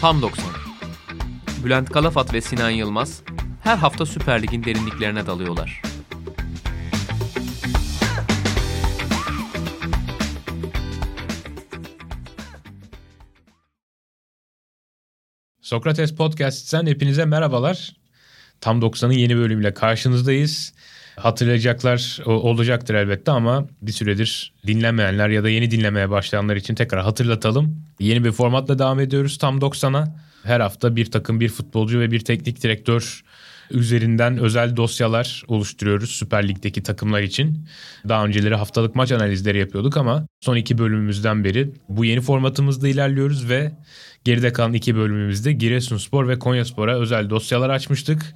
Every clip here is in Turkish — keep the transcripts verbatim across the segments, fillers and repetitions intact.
Tam doksan. Bülent Kalafat ve Sinan Yılmaz her hafta Süper Lig'in derinliklerine dalıyorlar. Sokrates Podcast'ten hepinize merhabalar. Tam doksanın yeni bölümüyle karşınızdayız. Hatırlayacaklar olacaktır elbette ama bir süredir dinlemeyenler ya da yeni dinlemeye başlayanlar için tekrar hatırlatalım. Yeni bir formatla devam ediyoruz Tam doksana. Her hafta bir takım, bir futbolcu ve bir teknik direktör üzerinden özel dosyalar oluşturuyoruz Süper Lig'deki takımlar için. Daha önceleri haftalık maç analizleri yapıyorduk ama son iki bölümümüzden beri bu yeni formatımızda ilerliyoruz ve geride kalan iki bölümümüzde Giresunspor ve Konyaspor'a özel dosyalar açmıştık.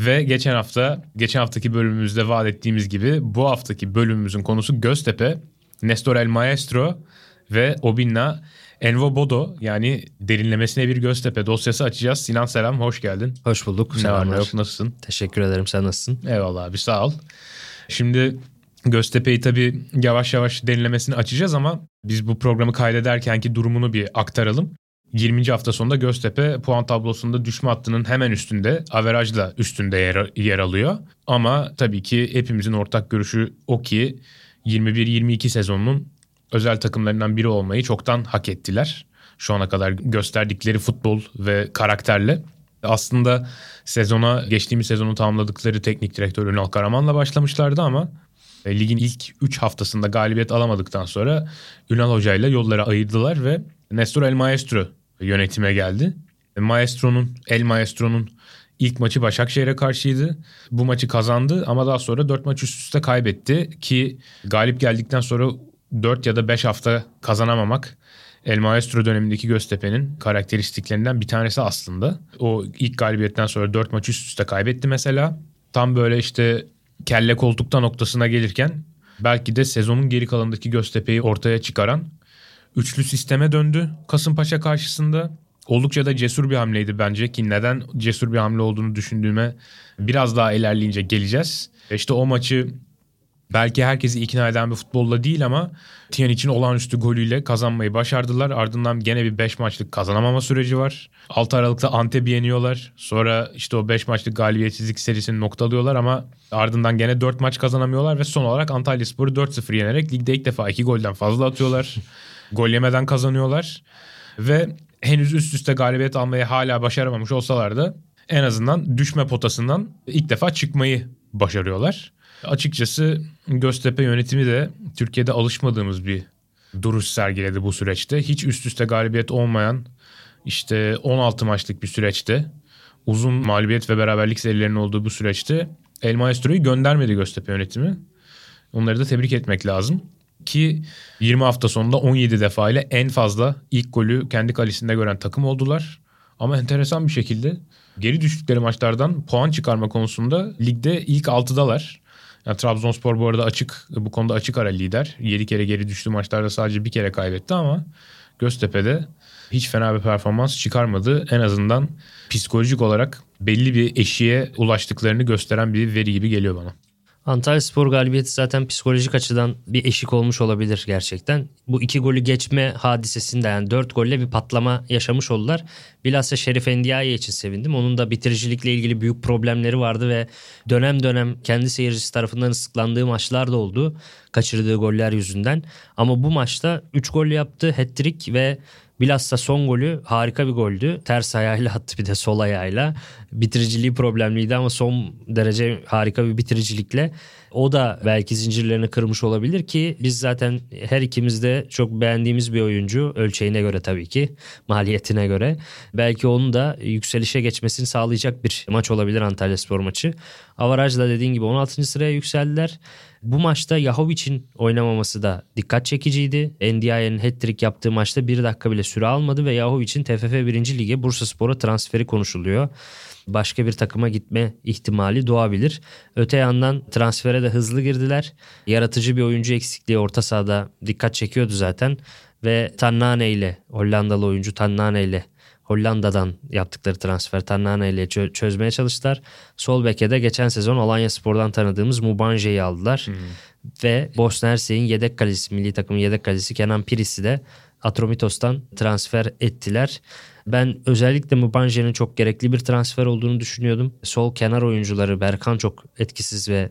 Ve geçen hafta, geçen haftaki bölümümüzde vaat ettiğimiz gibi bu haftaki bölümümüzün konusu Göztepe, Nestor El Maestro ve Obinna Nwobodo, yani derinlemesine bir Göztepe dosyası açacağız. Sinan selam, hoş geldin. Hoş bulduk. Ne var ne yok, nasılsın? Teşekkür ederim, sen nasılsın? Eyvallah abi, sağ ol. Şimdi Göztepe'yi tabii yavaş yavaş derinlemesine açacağız ama biz bu programı kaydederkenki durumunu bir aktaralım. yirminci hafta sonunda Göztepe puan tablosunda düşme hattının hemen üstünde, averajla üstünde yer, yer alıyor. Ama tabii ki hepimizin ortak görüşü o ki yirmi bir yirmi iki sezonunun özel takımlarından biri olmayı çoktan hak ettiler. Şu ana kadar gösterdikleri futbol ve karakterle. Aslında sezona, geçtiğimiz sezonu tamamladıkları teknik direktör Ünal Karaman'la başlamışlardı ama ligin ilk üç haftasında galibiyet alamadıktan sonra Ünal Hoca'yla yollara ayırdılar ve Nestor El Maestro yönetime geldi. Maestro'nun, El Maestro'nun ilk maçı Başakşehir'e karşıydı. Bu maçı kazandı ama daha sonra dört maç üst üste kaybetti ki galip geldikten sonra dört ya da beş hafta kazanamamak El Maestro dönemindeki Göztepe'nin karakteristiklerinden bir tanesi aslında. O ilk galibiyetten sonra dört maç üst üste kaybetti mesela. Tam böyle işte kelle koltukta noktasına gelirken belki de sezonun geri kalanındaki Göztepe'yi ortaya çıkaran üçlü sisteme döndü Kasımpaşa karşısında. Oldukça da cesur bir hamleydi bence ki neden cesur bir hamle olduğunu düşündüğüme biraz daha ilerleyince geleceğiz. İşte o maçı belki herkesi ikna eden bir futbolla değil ama Tiyan için olağanüstü golüyle kazanmayı başardılar. Ardından gene bir beş maçlık kazanamama süreci var. altı Aralık'ta Antep'i yeniyorlar. Sonra işte o beş maçlık galibiyetsizlik serisini noktalıyorlar ama ardından gene dört maç kazanamıyorlar ve son olarak Antalyaspor'u dört sıfır yenerek ligde ilk defa iki golden fazla atıyorlar. Gol yemeden kazanıyorlar ve henüz üst üste galibiyet almayı hala başaramamış olsalar da en azından düşme potasından ilk defa çıkmayı başarıyorlar. Açıkçası Göztepe yönetimi de Türkiye'de alışmadığımız bir duruş sergiledi bu süreçte. Hiç üst üste galibiyet olmayan işte on altı maçlık bir süreçte, uzun mağlubiyet ve beraberlik serilerinin olduğu bu süreçte El Maestro'yu göndermedi Göztepe yönetimi. Onları da tebrik etmek lazım. Ki yirmi hafta sonunda on yedi defa ile en fazla ilk golü kendi kalesinde gören takım oldular. Ama enteresan bir şekilde geri düştükleri maçlardan puan çıkarma konusunda ligde ilk altıdalar. Yani Trabzonspor bu arada açık, bu konuda açık ara lider. yedi kere geri düştü maçlarda, sadece bir kere kaybetti ama Göztepe'de hiç fena bir performans çıkarmadı. En azından psikolojik olarak belli bir eşiğe ulaştıklarını gösteren bir veri gibi geliyor bana. Antalyaspor galibiyeti zaten psikolojik açıdan bir eşik olmuş olabilir gerçekten. Bu iki golü geçme hadisesinde, yani dört golle bir patlama yaşamış oldular. Bilhassa Şerif Endiaye için sevindim. Onun da bitiricilikle ilgili büyük problemleri vardı ve dönem dönem kendi seyircisi tarafından ıslıklandığı maçlar da oldu. Kaçırdığı goller yüzünden. Ama bu maçta üç gol yaptı, hat-trick ve bilhassa son golü harika bir goldü. Ters ayağıyla attı, bir de sol ayağıyla. Bitiriciliği problemliydi ama son derece harika bir bitiricilikle. O da belki zincirlerini kırmış olabilir ki biz zaten her ikimiz de çok beğendiğimiz bir oyuncu. Ölçeğine göre tabii ki, maliyetine göre. Belki onun da yükselişe geçmesini sağlayacak bir maç olabilir Antalyaspor maçı. Avaraj'la dediğin gibi on altıncı sıraya yükseldiler. Bu maçta Yahovic'in oynamaması da dikkat çekiciydi. N D I'nin hat-trick yaptığı maçta bir dakika bile süre almadı ve Yahovic'in T F F birinci Lig'e Bursaspor'a transferi konuşuluyor. Başka bir takıma gitme ihtimali doğabilir. Öte yandan transfere de hızlı girdiler. Yaratıcı bir oyuncu eksikliği orta sahada dikkat çekiyordu zaten ve Tannane ile, Hollandalı oyuncu Tannane ile Hollanda'dan yaptıkları transfer Tannane ile çö- çözmeye çalıştılar. Sol beke de geçen sezon Alanyaspor'dan tanıdığımız Mubanje'yi aldılar. Hmm. Ve Bosna Hersek'in yedek kalecisi, milli takımın yedek kalecisi Kenan Pirisi de Atromitos'tan transfer ettiler. Ben özellikle Mubanje'nin çok gerekli bir transfer olduğunu düşünüyordum. Sol kenar oyuncuları Berkan çok etkisiz ve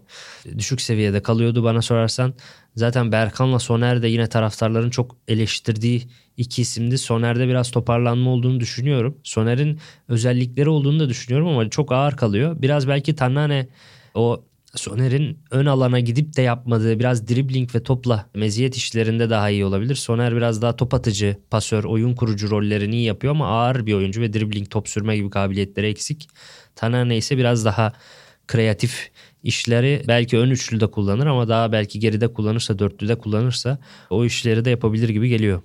düşük seviyede kalıyordu bana sorarsan. Zaten Berkan'la Soner de yine taraftarların çok eleştirdiği iki isimdi. Soner'de biraz toparlanma olduğunu düşünüyorum. Soner'in özellikleri olduğunu da düşünüyorum ama çok ağır kalıyor. Biraz belki Tannane o Soner'in ön alana gidip de yapmadığı biraz dribbling ve topla meziyet işlerinde daha iyi olabilir. Soner biraz daha top atıcı, pasör, oyun kurucu rollerini iyi yapıyor ama ağır bir oyuncu ve dribbling, top sürme gibi kabiliyetleri eksik. Tannane ise biraz daha kreatif işleri belki ön üçlüde kullanır ama daha belki geride kullanırsa, dörtlüde kullanırsa o işleri de yapabilir gibi geliyor.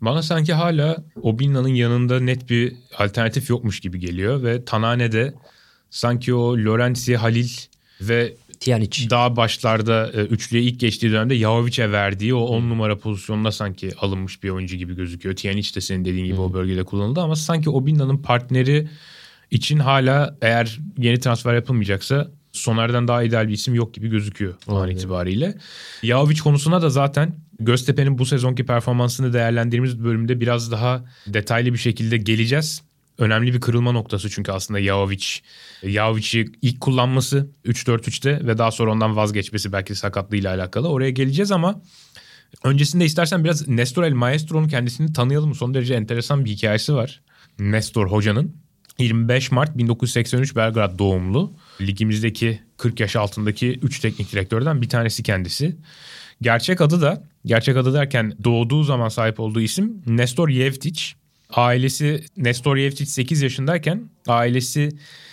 Bana sanki hala Obinna'nın yanında net bir alternatif yokmuş gibi geliyor ve Tannane'de sanki o Lorenzi, Halil ve Tiyanic daha başlarda üçlüye ilk geçtiği dönemde Yahovic'e verdiği o on numara pozisyonuna sanki alınmış bir oyuncu gibi gözüküyor. Tiyanic de senin dediğin gibi hmm. o bölgede kullanıldı ama sanki Obinna'nın partneri için hala eğer yeni transfer yapılmayacaksa Soner'den daha ideal bir isim yok gibi gözüküyor o an itibariyle. Yahovic konusuna da zaten Göztepe'nin bu sezonki performansını değerlendirdiğimiz bölümde biraz daha detaylı bir şekilde geleceğiz. Önemli bir kırılma noktası çünkü aslında Yahovic. Yahovic'i ilk kullanması üç dört üçte ve daha sonra ondan vazgeçmesi belki sakatlığıyla alakalı. Oraya geleceğiz ama öncesinde istersen biraz Nestor El Maestro'nun kendisini tanıyalım. Son derece enteresan bir hikayesi var. Nestor hocanın yirmi beş Mart bin dokuz yüz seksen üç Belgrad doğumlu. Ligimizdeki kırk yaş altındaki üç teknik direktörden bir tanesi kendisi. Gerçek adı da, gerçek adı derken doğduğu zaman sahip olduğu isim Nestor Jevtić. Ailesi Nestor Jevtić sekiz yaşındayken ailesi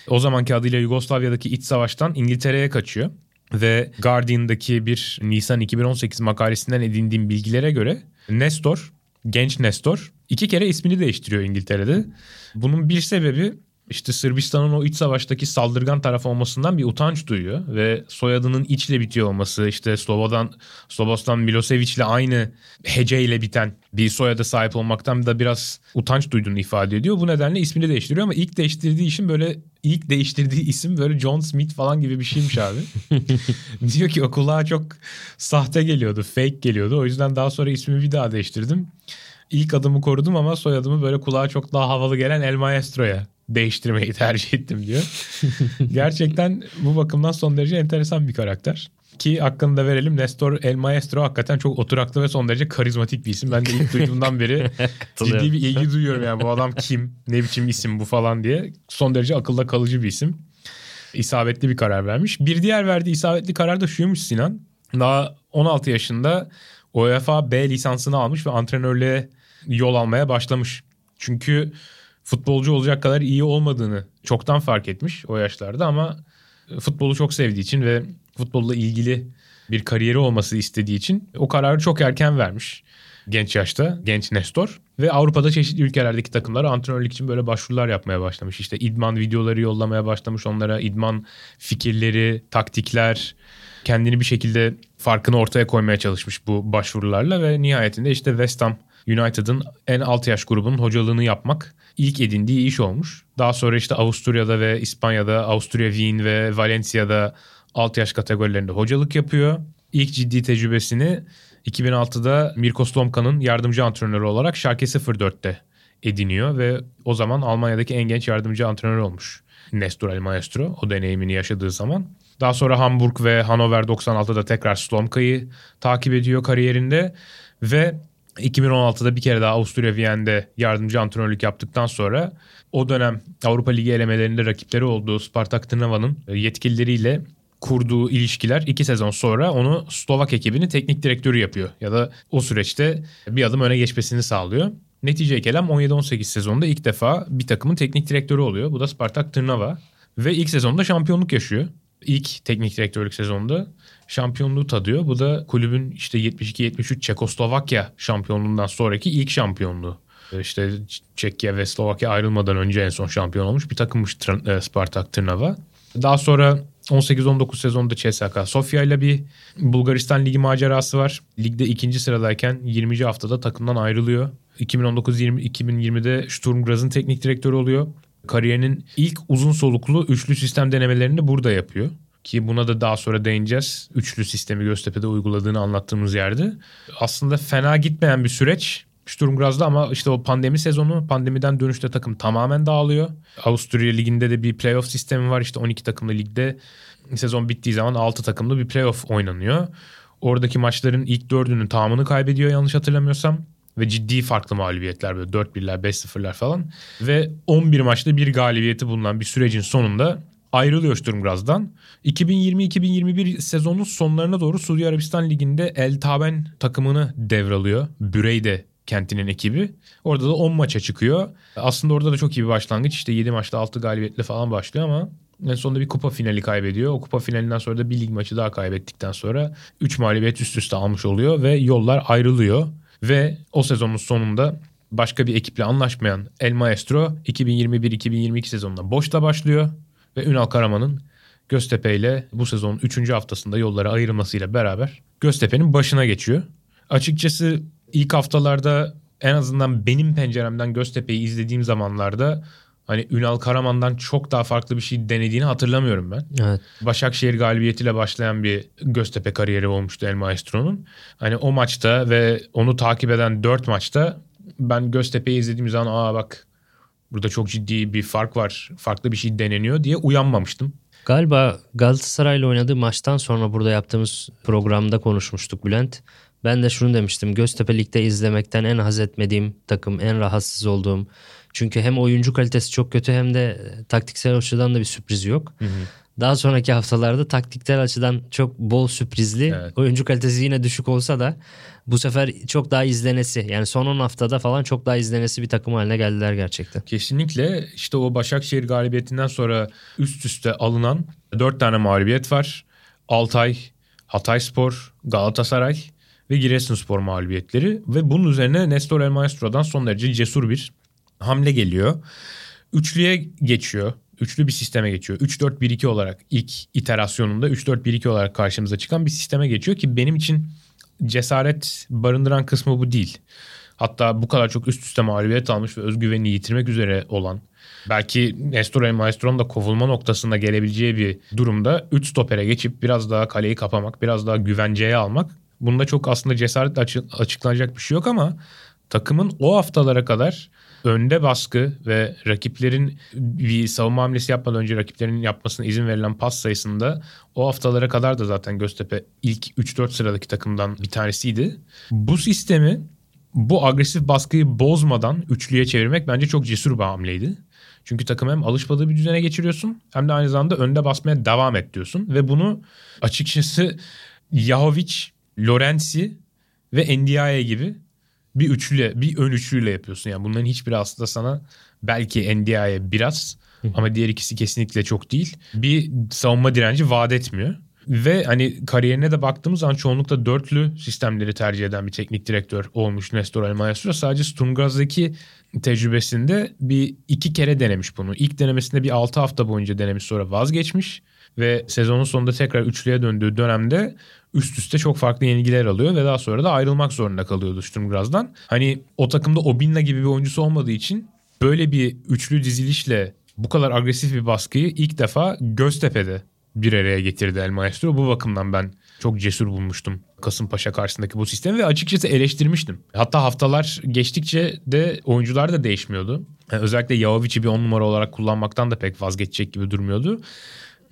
o zamanki adıyla Yugoslavya'daki iç savaştan İngiltere'ye kaçıyor. Ve Guardian'daki bir Nisan iki bin on sekiz makalesinden edindiğim bilgilere göre Nestor, genç Nestor iki kere ismini değiştiriyor İngiltere'de. Bunun bir sebebi işte Sırbistan'ın o iç savaştaki saldırgan taraf olmasından bir utanç duyuyor ve soyadının içle bitiyor olması, işte Slobodan, Slobodan Milosevic'le aynı heceyle biten bir soyada sahip olmaktan da biraz utanç duyduğunu ifade ediyor. Bu nedenle ismini değiştiriyor ama ilk değiştirdiği isim böyle ilk değiştirdiği isim böyle John Smith falan gibi bir şeymiş abi. Diyor ki o kulağa çok sahte geliyordu, fake geliyordu. O yüzden daha sonra ismimi bir daha değiştirdim. İlk adımı korudum ama soyadımı böyle kulağa çok daha havalı gelen El Maestro'ya değiştirmeyi tercih ettim diyor. Gerçekten bu bakımdan son derece enteresan bir karakter. Ki hakkını da verelim, Nestor El Maestro hakikaten çok oturaklı ve son derece karizmatik bir isim. Ben de ilk duyduğumdan beri ciddi bir ilgi duyuyorum yani bu adam kim, ne biçim isim bu falan diye. Son derece akılda kalıcı bir isim. İsabetli bir karar vermiş. Bir diğer verdiği isabetli karar da şuymuş Sinan. Daha on altı yaşında UEFA B lisansını almış ve antrenörlüğe yol almaya başlamış. Çünkü futbolcu olacak kadar iyi olmadığını çoktan fark etmiş o yaşlarda ama futbolu çok sevdiği için ve futbolla ilgili bir kariyeri olması istediği için o kararı çok erken vermiş genç yaşta, genç Nestor. Ve Avrupa'da çeşitli ülkelerdeki takımlara antrenörlük için böyle başvurular yapmaya başlamış. İşte idman videoları yollamaya başlamış onlara, idman fikirleri, taktikler, kendini bir şekilde farkını ortaya koymaya çalışmış bu başvurularla ve nihayetinde işte West Ham United'ın en alt yaş grubunun hocalığını yapmak ilk edindiği iş olmuş. Daha sonra işte Avusturya'da ve İspanya'da, Avusturya Wien ve Valencia'da alt yaş kategorilerinde hocalık yapıyor. İlk ciddi tecrübesini iki bin altıda Mirko Slomka'nın yardımcı antrenörü olarak Schalke sıfır dörtte ediniyor ve o zaman Almanya'daki en genç yardımcı antrenör olmuş Nestor El Maestro o deneyimini yaşadığı zaman. Daha sonra Hamburg ve Hannover doksan altıda tekrar Slomka'yı takip ediyor kariyerinde ve iki bin on altıda bir kere daha Avusturya Viyen'de yardımcı antrenörlük yaptıktan sonra o dönem Avrupa Ligi elemelerinde rakipleri olduğu Spartak Trnava'nın yetkilileriyle kurduğu ilişkiler iki sezon sonra onu Slovak ekibinin teknik direktörü yapıyor. Ya da o süreçte bir adım öne geçmesini sağlıyor. Netice kelam on yedi on sekiz sezonunda ilk defa bir takımın teknik direktörü oluyor. Bu da Spartak Trnava ve ilk sezonda şampiyonluk yaşıyor. İlk teknik direktörlük sezonunda şampiyonluğu tadıyor. Bu da kulübün işte yetmiş iki yetmiş üç Çekoslovakya şampiyonluğundan sonraki ilk şampiyonluğu. İşte Çekya ve Slovakya ayrılmadan önce en son şampiyon olmuş bir takımmış Spartak Trnava. Daha sonra on sekiz on dokuz sezonunda C S K A Sofya ile bir Bulgaristan Ligi macerası var. Ligde ikinci sıradayken yirminci haftada takımdan ayrılıyor. iki bin on dokuz yirmi, iki bin yirmide Sturm Graz'ın teknik direktörü oluyor. Kariyerinin ilk uzun soluklu üçlü sistem denemelerini burada yapıyor. Ki buna da daha sonra değineceğiz. Üçlü sistemi Göztepe'de uyguladığını anlattığımız yerde. Aslında fena gitmeyen bir süreç Sturm Graz'da ama işte o pandemi sezonu, pandemiden dönüşte takım tamamen dağılıyor. Avusturya Ligi'nde de bir playoff sistemi var. İşte on iki takımlı ligde sezon bittiği zaman altı takımlı bir playoff oynanıyor. Oradaki maçların ilk dördünün tamamını kaybediyor yanlış hatırlamıyorsam. Ve ciddi farklı mağlubiyetler böyle dört birler, beş sıfırlar falan. Ve on bir maçta bir galibiyeti bulunan bir sürecin sonunda ayrılıyor Sturm Graz'dan. iki bin yirmi iki bin yirmi bir sezonun sonlarına doğru Suudi Arabistan Ligi'nde El Taben takımını devralıyor. Büreyde kentinin ekibi. Orada da on maça çıkıyor. Aslında orada da çok iyi bir başlangıç. İşte yedi maçta altı galibiyetle falan başlıyor ama en sonunda bir kupa finali kaybediyor. O kupa finalinden sonra da bir lig maçı daha kaybettikten sonra üç mağlubiyet üst üste almış oluyor ve yollar ayrılıyor. Ve o sezonun sonunda başka bir ekiple anlaşmayan El Maestro iki bin yirmi bir iki bin yirmi iki sezonunda boşta başlıyor. Ve Ünal Karaman'ın Göztepe ile bu sezonun üçüncü haftasında yollara ayrılmasıyla beraber Göztepe'nin başına geçiyor. Açıkçası ilk haftalarda en azından benim penceremden Göztepe'yi izlediğim zamanlarda hani Ünal Karaman'dan çok daha farklı bir şey denediğini hatırlamıyorum ben. Evet. Başakşehir galibiyetiyle başlayan bir Göztepe kariyeri olmuştu El Maestro'nun. Hani o maçta ve onu takip eden dört maçta ben Göztepe'yi izlediğim zaman aa bak burada çok ciddi bir fark var, farklı bir şey deneniyor diye uyanmamıştım. Galiba Galatasaray'la oynadığı maçtan sonra burada yaptığımız programda konuşmuştuk Bülent. Ben de şunu demiştim, Göztepe Lig'de izlemekten en haz etmediğim takım, en rahatsız olduğum. Çünkü hem oyuncu kalitesi çok kötü hem de taktiksel açıdan da bir sürpriz yok. Hı hı. Daha sonraki haftalarda taktiksel açıdan çok bol sürprizli. Evet. Oyuncu kalitesi yine düşük olsa da bu sefer çok daha izlenesi. Yani son on haftada falan çok daha izlenesi bir takım haline geldiler gerçekten. Kesinlikle. İşte o Başakşehir galibiyetinden sonra üst üste alınan dört tane mağlubiyet var. Altay, Hatayspor, Galatasaray ve Giresunspor mağlubiyetleri. Ve bunun üzerine Nestor El Maestro'dan son derece cesur bir hamle geliyor. Üçlüye geçiyor. Üçlü bir sisteme geçiyor. üç dört bir iki olarak ilk iterasyonunda üç dört bir iki olarak karşımıza çıkan bir sisteme geçiyor ki benim için cesaret barındıran kısmı bu değil. Hatta bu kadar çok üst üste mağlubiyet almış ve özgüvenini yitirmek üzere olan, belki Nestor El Maestro'nun da kovulma noktasında gelebileceği bir durumda üç stopere geçip biraz daha kaleyi kapamak, biraz daha güvenceye almak. Bunda çok aslında cesaretle açıklanacak bir şey yok ama takımın o haftalara kadar önde baskı ve rakiplerin bir savunma hamlesi yapmadan önce rakiplerin yapmasına izin verilen pas sayısında o haftalara kadar da zaten Göztepe ilk üç dört sıradaki takımdan bir tanesiydi. Bu sistemi, bu agresif baskıyı bozmadan üçlüye çevirmek bence çok cesur bir hamleydi. Çünkü takım hem alışmadığı bir düzene geçiriyorsun hem de aynı zamanda önde basmaya devam et diyorsun. Ve bunu açıkçası Jevtić, Lorenzi ve Ndiaye gibi bir üçlüyle, bir ön üçlüyle yapıyorsun. Yani bunların hiçbiri aslında sana belki N D A'ya biraz ama diğer ikisi kesinlikle çok değil. Bir savunma direnci vaat etmiyor. Ve hani kariyerine de baktığımız zaman çoğunlukla dörtlü sistemleri tercih eden bir teknik direktör olmuş Nestor El Maestro. Sadece Sturm Graz'daki tecrübesinde bir iki kere denemiş bunu. İlk denemesinde bir altı hafta boyunca denemiş, sonra vazgeçmiş. Ve sezonun sonunda tekrar üçlüye döndüğü dönemde üst üste çok farklı yenilgiler alıyor ve daha sonra da ayrılmak zorunda kalıyordu Sturm Graz'dan. Hani o takımda Obinna gibi bir oyuncusu olmadığı için böyle bir üçlü dizilişle bu kadar agresif bir baskıyı ilk defa Göztepe'de bir araya getirdi El Maestro. Bu bakımdan ben çok cesur bulmuştum Kasımpaşa karşısındaki bu sistemi ve açıkçası eleştirmiştim. Hatta haftalar geçtikçe de oyuncular da değişmiyordu. Yani özellikle Jevtić'i bir on numara olarak kullanmaktan da pek vazgeçecek gibi durmuyordu.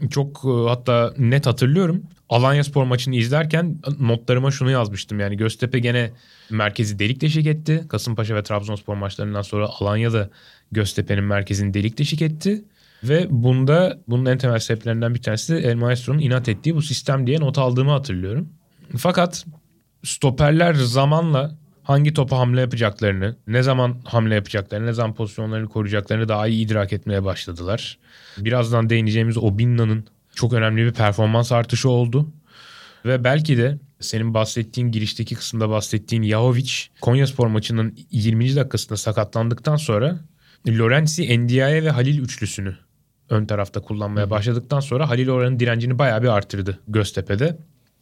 Çok hatta net hatırlıyorum. Alanyaspor maçını izlerken notlarıma şunu yazmıştım. Yani Göztepe gene merkezi delik deşik etti. Kasımpaşa ve Trabzonspor maçlarından sonra Alanya'da Göztepe'nin merkezini delik deşik etti. Ve bunda bunun en temel sebeplerinden bir tanesi El Maestro'nun inat ettiği bu sistem diye not aldığımı hatırlıyorum. Fakat stoperler zamanla hangi topa hamle yapacaklarını, ne zaman hamle yapacaklarını, ne zaman pozisyonlarını koruyacaklarını daha iyi idrak etmeye başladılar. Birazdan değineceğimiz Obinna'nın çok önemli bir performans artışı oldu. Ve belki de senin bahsettiğin girişteki kısımda bahsettiğin Jevtić, Konyaspor maçının yirminci dakikasında sakatlandıktan sonra Lorenzi, Ndiaye ve Halil üçlüsünü ön tarafta kullanmaya başladıktan sonra Halil oranın direncini bayağı bir artırdı Göztepe'de.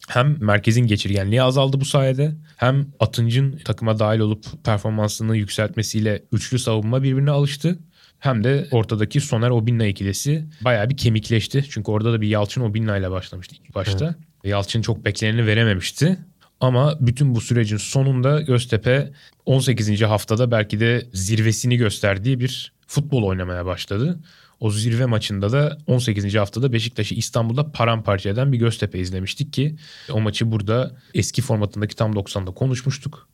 Hem merkezin geçirgenliği azaldı bu sayede, hem Atınç'ın takıma dahil olup performansını yükseltmesiyle üçlü savunma birbirine alıştı. Hem de ortadaki Soner Obinna ikilisi bayağı bir kemikleşti. Çünkü orada da bir Yalçın Obinna ile başlamıştı ilk başta. Evet. Yalçın çok bekleneni verememişti. Ama bütün bu sürecin sonunda Göztepe on sekizinci haftada belki de zirvesini gösterdiği bir futbol oynamaya başladı. O zirve maçında da on sekizinci haftada Beşiktaş'ı İstanbul'da paramparça eden bir Göztepe izlemiştik ki o maçı burada eski formatındaki Tam doksanda konuşmuştuk.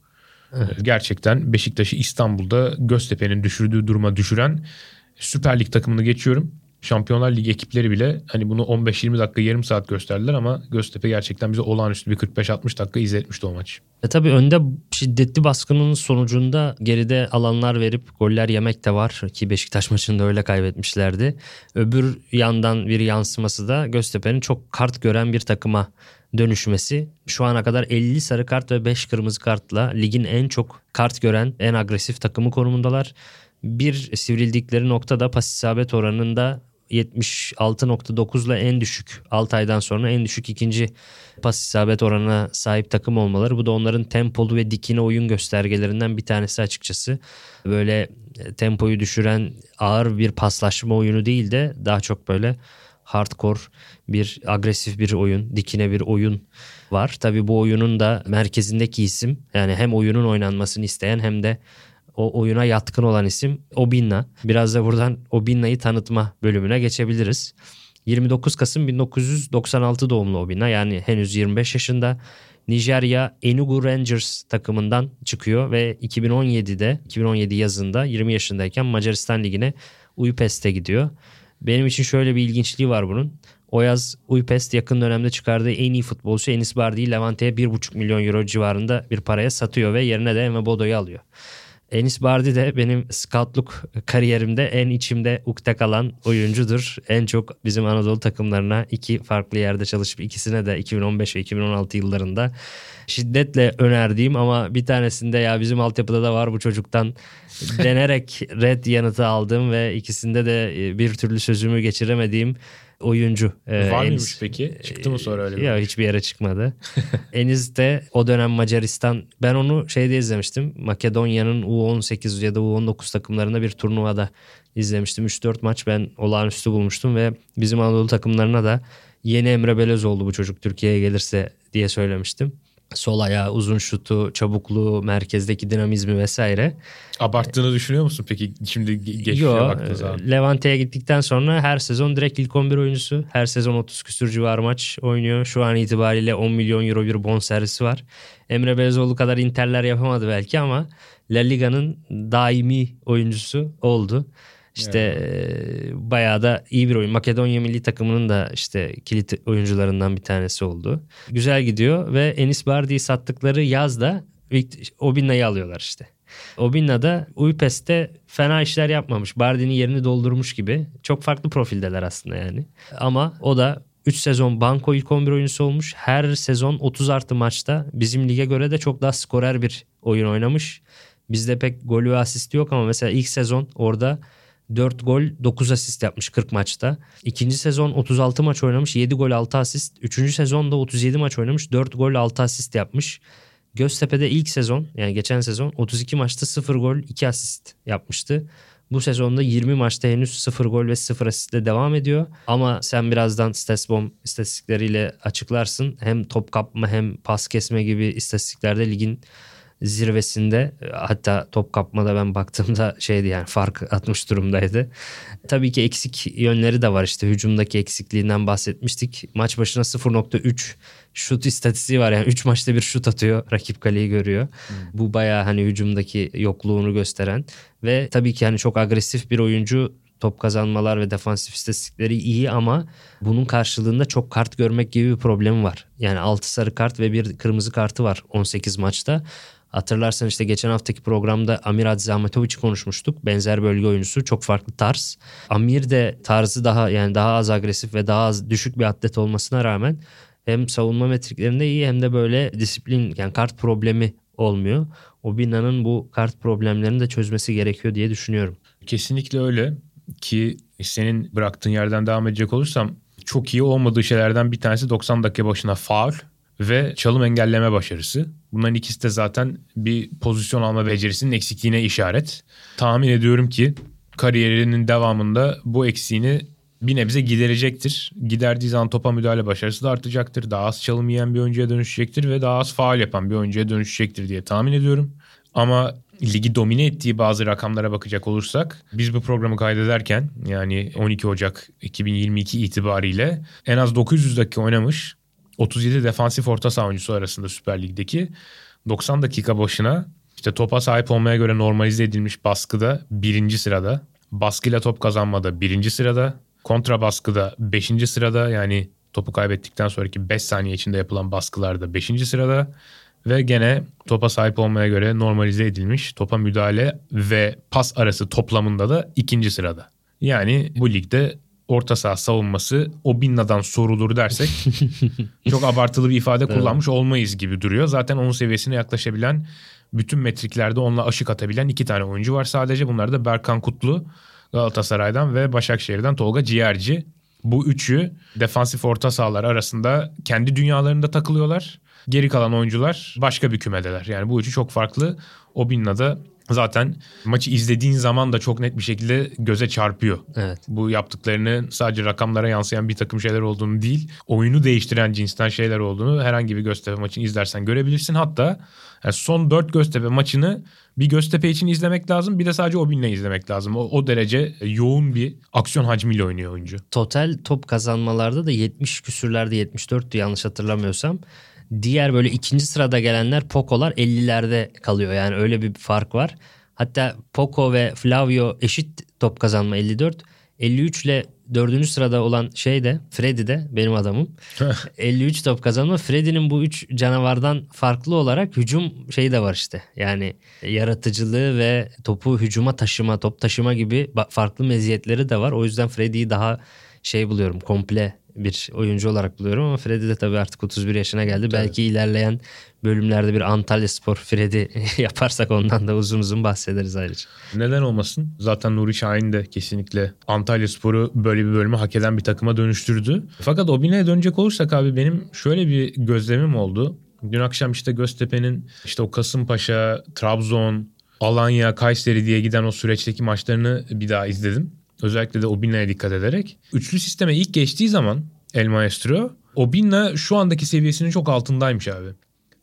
Evet. Gerçekten Beşiktaş'ı İstanbul'da Göztepe'nin düşürdüğü duruma düşüren Süper Lig takımını geçiyorum. Şampiyonlar Ligi ekipleri bile hani bunu on beş yirmi dakika, yarım saat gösterdiler ama Göztepe gerçekten bize olağanüstü bir kırk beş altmış dakika izletmişti o maç. E tabii önde şiddetli baskının sonucunda geride alanlar verip goller yemek de var ki Beşiktaş maçında öyle kaybetmişlerdi. Öbür yandan bir yansıması da Göztepe'nin çok kart gören bir takıma dönüşmesi. Şu ana kadar elli sarı kart ve beş kırmızı kartla ligin en çok kart gören, en agresif takımı konumundalar. Bir sivrildikleri nokta da pas isabet oranında yetmiş altı nokta dokuzla en düşük, altı aydan sonra en düşük ikinci pas isabet oranına sahip takım olmaları. Bu da onların tempolu ve dikine oyun göstergelerinden bir tanesi açıkçası. Böyle tempoyu düşüren ağır bir paslaşma oyunu değil de daha çok böyle hardcore bir agresif bir oyun, dikine bir oyun var. Tabii bu oyunun da merkezindeki isim, yani hem oyunun oynanmasını isteyen hem de o oyuna yatkın olan isim Obinna. Biraz da buradan Obinna'yı tanıtma bölümüne geçebiliriz. yirmi dokuz Kasım bin dokuz yüz doksan altı doğumlu Obinna, yani henüz yirmi beş yaşında. Nijerya Enugu Rangers takımından çıkıyor ve iki bin on yedide iki bin on yedi yazında yirmi yaşındayken Macaristan Ligi'ne Újpest'e gidiyor. Benim için şöyle bir ilginçliği var bunun. O yaz Újpest yakın dönemde çıkardığı en iyi futbolcu Enis Bardhi'yi Levante'ye bir buçuk milyon euro civarında bir paraya satıyor ve yerine de Nwobodo'yu alıyor. Enis Bardhi de benim scoutluk kariyerimde en içimde ukde kalan oyuncudur. En çok bizim Anadolu takımlarına iki farklı yerde çalışıp ikisine de iki bin on beş ve iki bin on altı yıllarında şiddetle önerdiğim ama bir tanesinde ya bizim altyapıda da var bu çocuktan denerek red yanıtı aldım ve ikisinde de bir türlü sözümü geçiremediğim oyuncu. Var mıymış peki? Çıktı mı sonra öyle? Ya hiçbir yere çıkmadı. Enis de o dönem Macaristan, ben onu şeyde izlemiştim. Makedonya'nın U on sekiz ya da U on dokuz takımlarında bir turnuvada izlemiştim. üç dört maç ben olağanüstü bulmuştum ve bizim Anadolu takımlarına da yeni Emre Belözoğlu bu çocuk Türkiye'ye gelirse diye söylemiştim. Sol ayağı, uzun şutu, çabukluğu, merkezdeki dinamizmi vesaire. Abarttığını düşünüyor musun peki şimdi geçmişe baktığınız zaman? Yok. Levante'ye gittikten sonra her sezon direkt ilk on bir oyuncusu. Her sezon otuz küsür civar maç oynuyor. Şu an itibariyle on milyon euro bir bonservisi var. Emre Belözoğlu kadar Inter'ler yapamadı belki ama La Liga'nın daimi oyuncusu oldu. İşte evet. Bayağı da iyi bir oyun. Makedonya milli takımının da işte kilit oyuncularından bir tanesi oldu. Güzel gidiyor ve Enis Bardhi'yi sattıkları yazda Obinna'yı alıyorlar işte. Obinna da Újpest'te fena işler yapmamış. Bardhi'nin yerini doldurmuş gibi. Çok farklı profildeler aslında yani. Ama o da üç sezon banko ilk on bir oyuncusu olmuş. Her sezon otuz artı maçta bizim lige göre de çok daha skorer bir oyun oynamış. Bizde pek golü ve asisti yok ama mesela ilk sezon orada dört gol dokuz asist yapmış kırk maçta. İkinci sezon otuz altı maç oynamış, yedi gol altı asist. Üçüncü sezonda otuz yedi maç oynamış, dört gol altı asist yapmış. Göztepe'de ilk sezon, yani geçen sezon otuz iki maçta sıfır gol iki asist yapmıştı. Bu sezonda yirmi maçta henüz sıfır gol ve sıfır asistle devam ediyor. Ama sen birazdan Statsbomb istatistikleriyle açıklarsın. Hem top kapma hem pas kesme gibi istatistiklerde ligin zirvesinde, hatta top kapmada ben baktığımda şeydi yani fark atmış durumdaydı. Tabii ki eksik yönleri de var, işte hücumdaki eksikliğinden bahsetmiştik. Maç başına sıfır nokta üç şut istatistiği var, yani üç maçta bir şut atıyor, rakip kaleyi görüyor. Hmm. Bu bayağı hani hücumdaki yokluğunu gösteren ve tabii ki hani çok agresif bir oyuncu. Top kazanmalar ve defansif istatistikleri iyi ama bunun karşılığında çok kart görmek gibi bir problemi var. Yani altı sarı kart ve bir kırmızı kartı var on sekiz maçta. Hatırlarsan işte geçen haftaki programda Amir Adzi Ahmetovic'i konuşmuştuk. Benzer bölge oyuncusu, çok farklı tarz. Amir de tarzı daha yani daha az agresif ve daha az düşük bir atlet olmasına rağmen hem savunma metriklerinde iyi hem de böyle disiplin, yani kart problemi olmuyor. Obinna'nın bu kart problemlerini de çözmesi gerekiyor diye düşünüyorum. Kesinlikle öyle. ki senin bıraktığın yerden devam edecek olursam çok iyi olmadığı şeylerden bir tanesi doksan dakika başına faul ve çalım engelleme başarısı. Bunların ikisi de zaten bir pozisyon alma becerisinin eksikliğine işaret. Tahmin ediyorum ki kariyerinin devamında bu eksiğini bir nebze giderecektir. Giderdiği zaman topa müdahale başarısı da artacaktır. Daha az çalım yiyen bir oyuncuya dönüşecektir ve daha az faul yapan bir oyuncuya dönüşecektir diye tahmin ediyorum. Ama ligi domine ettiği bazı rakamlara bakacak olursak biz bu programı kaydederken yani on iki Ocak iki bin yirmi iki itibariyle en az dokuz yüz dakika oynamış otuz yedi defansif orta saha oyuncusu arasında Süper Lig'deki doksan dakika başına işte topa sahip olmaya göre normalize edilmiş baskıda birinci sırada, baskıyla top kazanmada birinci sırada, kontra baskıda beşinci sırada yani topu kaybettikten sonraki beş saniye içinde yapılan baskılarda beşinci sırada ve gene topa sahip olmaya göre normalize edilmiş topa müdahale ve pas arası toplamında da ikinci sırada. Yani bu ligde orta saha savunması Obinna'dan sorulur dersek çok abartılı bir ifade kullanmış olmayız gibi duruyor. Zaten onun seviyesine yaklaşabilen, bütün metriklerde onunla aşık atabilen iki tane oyuncu var sadece. Bunlar da Berkan Kutlu Galatasaray'dan ve Başakşehir'den Tolga Ciğerci. Bu üçü defansif orta sahalar arasında kendi dünyalarında takılıyorlar. Geri kalan oyuncular başka bir kümedeler. Yani bu üçü çok farklı. Obinna'da zaten maçı izlediğin zaman da çok net bir şekilde göze çarpıyor. Evet. Bu yaptıklarını sadece rakamlara yansıyan bir takım şeyler olduğunu değil, oyunu değiştiren cinsten şeyler olduğunu herhangi bir Göztepe maçını izlersen görebilirsin. Hatta yani son dört Göztepe maçını bir Göztepe için izlemek lazım, bir de sadece Obinna izlemek lazım. O, o derece yoğun bir aksiyon hacmiyle oynuyor oyuncu. Total top kazanmalarda da yetmiş küsürlerde, yetmiş dörttü yanlış hatırlamıyorsam. Diğer böyle ikinci sırada gelenler Poco'lar ellilerde kalıyor. Yani öyle bir fark var. Hatta Poco ve Flavio eşit top kazanma elli dört. elli üç ile dördüncü sırada olan şey de Freddy de benim adamım. elli üç top kazanma. Freddy'nin bu üç canavardan farklı olarak hücum şeyi de var işte. Yani yaratıcılığı ve topu hücuma taşıma, top taşıma gibi farklı meziyetleri de var. O yüzden Freddy'yi daha şey buluyorum, komple bir oyuncu olarak buluyorum ama Freddy de tabii artık otuz bir yaşına geldi. Tabii. Belki ilerleyen bölümlerde bir Antalyaspor Freddy yaparsak ondan da uzun uzun bahsederiz ayrıca. Neden olmasın? Zaten Nuri Şahin de kesinlikle Antalyaspor'u böyle bir bölümü hak eden bir takıma dönüştürdü. Fakat Obinna'ya dönecek olursak abi benim şöyle bir gözlemim oldu. Dün akşam işte Göztepe'nin işte o Kasımpaşa, Trabzon, Alanya, Kayseri diye giden o süreçteki maçlarını bir daha izledim. Özellikle de Obinna'ya dikkat ederek. Üçlü sisteme ilk geçtiği zaman El Maestro, Obinna şu andaki seviyesinin çok altındaymış abi.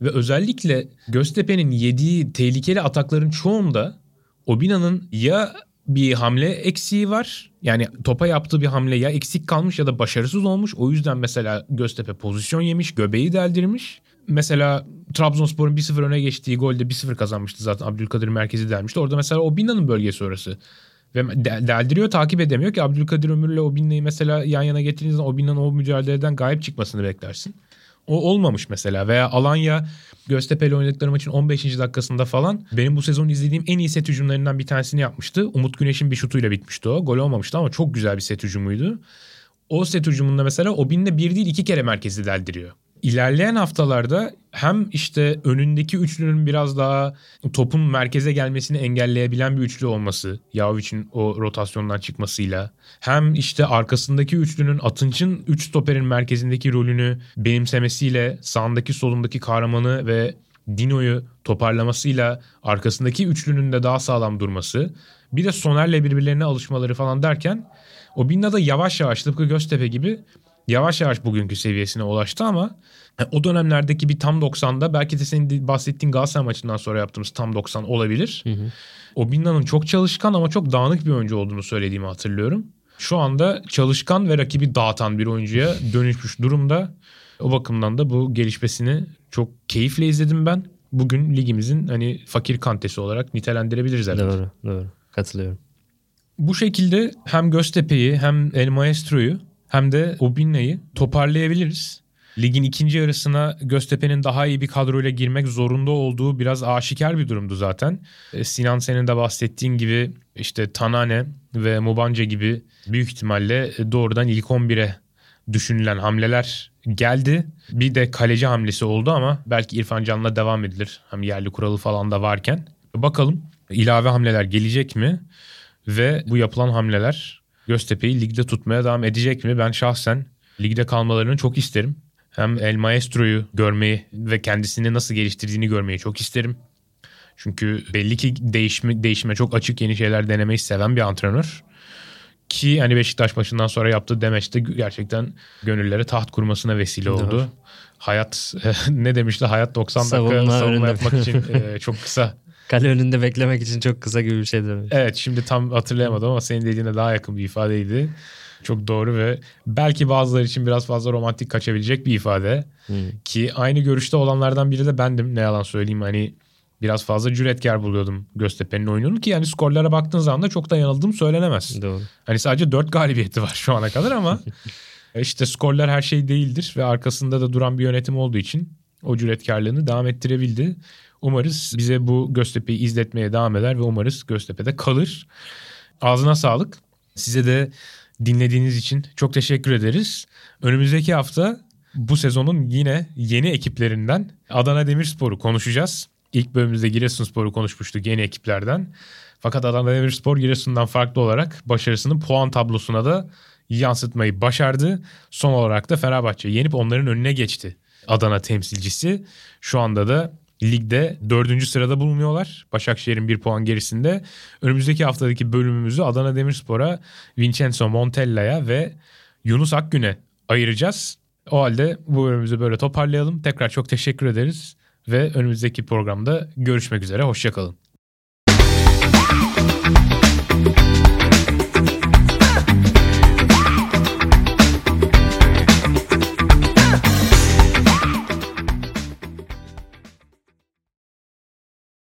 Ve özellikle Göztepe'nin yediği tehlikeli atakların çoğunda Obinna'nın ya bir hamle eksiği var. Yani topa yaptığı bir hamle ya eksik kalmış ya da başarısız olmuş. O yüzden mesela Göztepe pozisyon yemiş, göbeği deldirmiş. Mesela Trabzonspor'un bir sıfır öne geçtiği golde bir sıfır kazanmıştı zaten. Abdülkadir merkezi delmişti. Orada mesela Obinna'nın bölgesi orası. Ve deldiriyor, takip edemiyor ki Abdülkadir Ömür'le Obinna'yı mesela yan yana getirdiğinizde Obinna'nın o mücadeleden gayip çıkmasını beklersin. O olmamış mesela. Veya Alanya Göztepe'yle oynadıkları maçın on beşinci dakikasında falan benim bu sezon izlediğim en iyi set hücumlarından bir tanesini yapmıştı. Umut Güneş'in bir şutuyla bitmişti o. Gol olmamıştı ama çok güzel bir set hücumuydu. O set hücumunda mesela Obinna bir değil iki kere merkezi deldiriyor. İlerleyen haftalarda hem işte önündeki üçlünün biraz daha topun merkeze gelmesini engelleyebilen bir üçlü olması, Yavic'in o rotasyondan çıkmasıyla, hem işte arkasındaki üçlünün Atınç'ın üç stoperin merkezindeki rolünü benimsemesiyle, sağındaki solundaki Kahraman'ı ve Dino'yu toparlamasıyla arkasındaki üçlünün de daha sağlam durması, bir de Soner'le birbirlerine alışmaları falan derken Obinna da yavaş yavaş tıpkı Göztepe gibi yavaş yavaş bugünkü seviyesine ulaştı ama o dönemlerdeki bir tam doksanda belki de senin bahsettiğin Galatasaray maçından sonra yaptığımız tam doksan olabilir. Hı hı. Obinna'nın çok çalışkan ama çok dağınık bir oyuncu olduğunu söylediğimi hatırlıyorum. Şu anda çalışkan ve rakibi dağıtan bir oyuncuya dönüşmüş durumda. O bakımdan da bu gelişmesini çok keyifle izledim ben. Bugün ligimizin hani fakir kantesi olarak nitelendirebiliriz herhalde. Doğru, doğru. Katılıyorum. Bu şekilde hem Göztepe'yi hem El Maestro'yu hem de Obinna'yı toparlayabiliriz. Ligin ikinci yarısına Göztepe'nin daha iyi bir kadroyla girmek zorunda olduğu biraz aşikar bir durumdu zaten. Sinan senin de bahsettiğin gibi işte Tannane ve Mubanje gibi büyük ihtimalle doğrudan ilk on bire düşünülen hamleler geldi. Bir de kaleci hamlesi oldu ama belki İrfan Can'la devam edilir. Hem yerli kuralı falan da varken. Bakalım ilave hamleler gelecek mi? Ve bu yapılan hamleler Göztepe'yi ligde tutmaya devam edecek mi? Ben şahsen ligde kalmalarını çok isterim. Hem El Maestro'yu görmeyi ve kendisini nasıl geliştirdiğini görmeyi çok isterim. Çünkü belli ki değişme, değişime çok açık, yeni şeyler denemeyi seven bir antrenör. Ki hani Beşiktaş maçından sonra yaptığı demeçte gerçekten gönüllere taht kurmasına vesile oldu. Doğru. Hayat ne demişti? Hayat doksan savunma dakika savunma yapmak için çok kısa. Kale önünde beklemek için çok kısa gibi bir şey demiş. Evet, şimdi tam hatırlayamadım ama senin dediğine daha yakın bir ifadeydi. Çok doğru ve belki bazıları için biraz fazla romantik kaçabilecek bir ifade. Hmm. Ki aynı görüşte olanlardan biri de bendim. Ne yalan söyleyeyim, hani biraz fazla cüretkar buluyordum Göztepe'nin oyununu ki yani skorlara baktığın zaman da çok da yanıldığım söylenemez. Doğru. Hani sadece dört galibiyeti var şu ana kadar ama işte skorlar her şey değildir ve arkasında da duran bir yönetim olduğu için o cüretkarlığını devam ettirebildi. Umarız bize bu Göztepe'yi izletmeye devam eder ve umarız Göztepe'de kalır. Ağzına sağlık. Size de dinlediğiniz için çok teşekkür ederiz. Önümüzdeki hafta bu sezonun yine yeni ekiplerinden Adana Demirspor'u konuşacağız. İlk bölümümüzde Giresunspor'u konuşmuştuk, yeni ekiplerden. Fakat Adana Demirspor Giresun'dan farklı olarak başarısının puan tablosuna da yansıtmayı başardı. Son olarak da Fenerbahçe yenip onların önüne geçti. Adana temsilcisi şu anda da ligde dördüncü sırada bulunuyorlar. Başakşehir'in bir puan gerisinde. Önümüzdeki haftadaki bölümümüzü Adana Demirspor'a, Vincenzo Montella'ya ve Yunus Akgün'e ayıracağız. O halde bu bölümümüzü böyle toparlayalım. Tekrar çok teşekkür ederiz ve önümüzdeki programda görüşmek üzere. Hoşça kalın.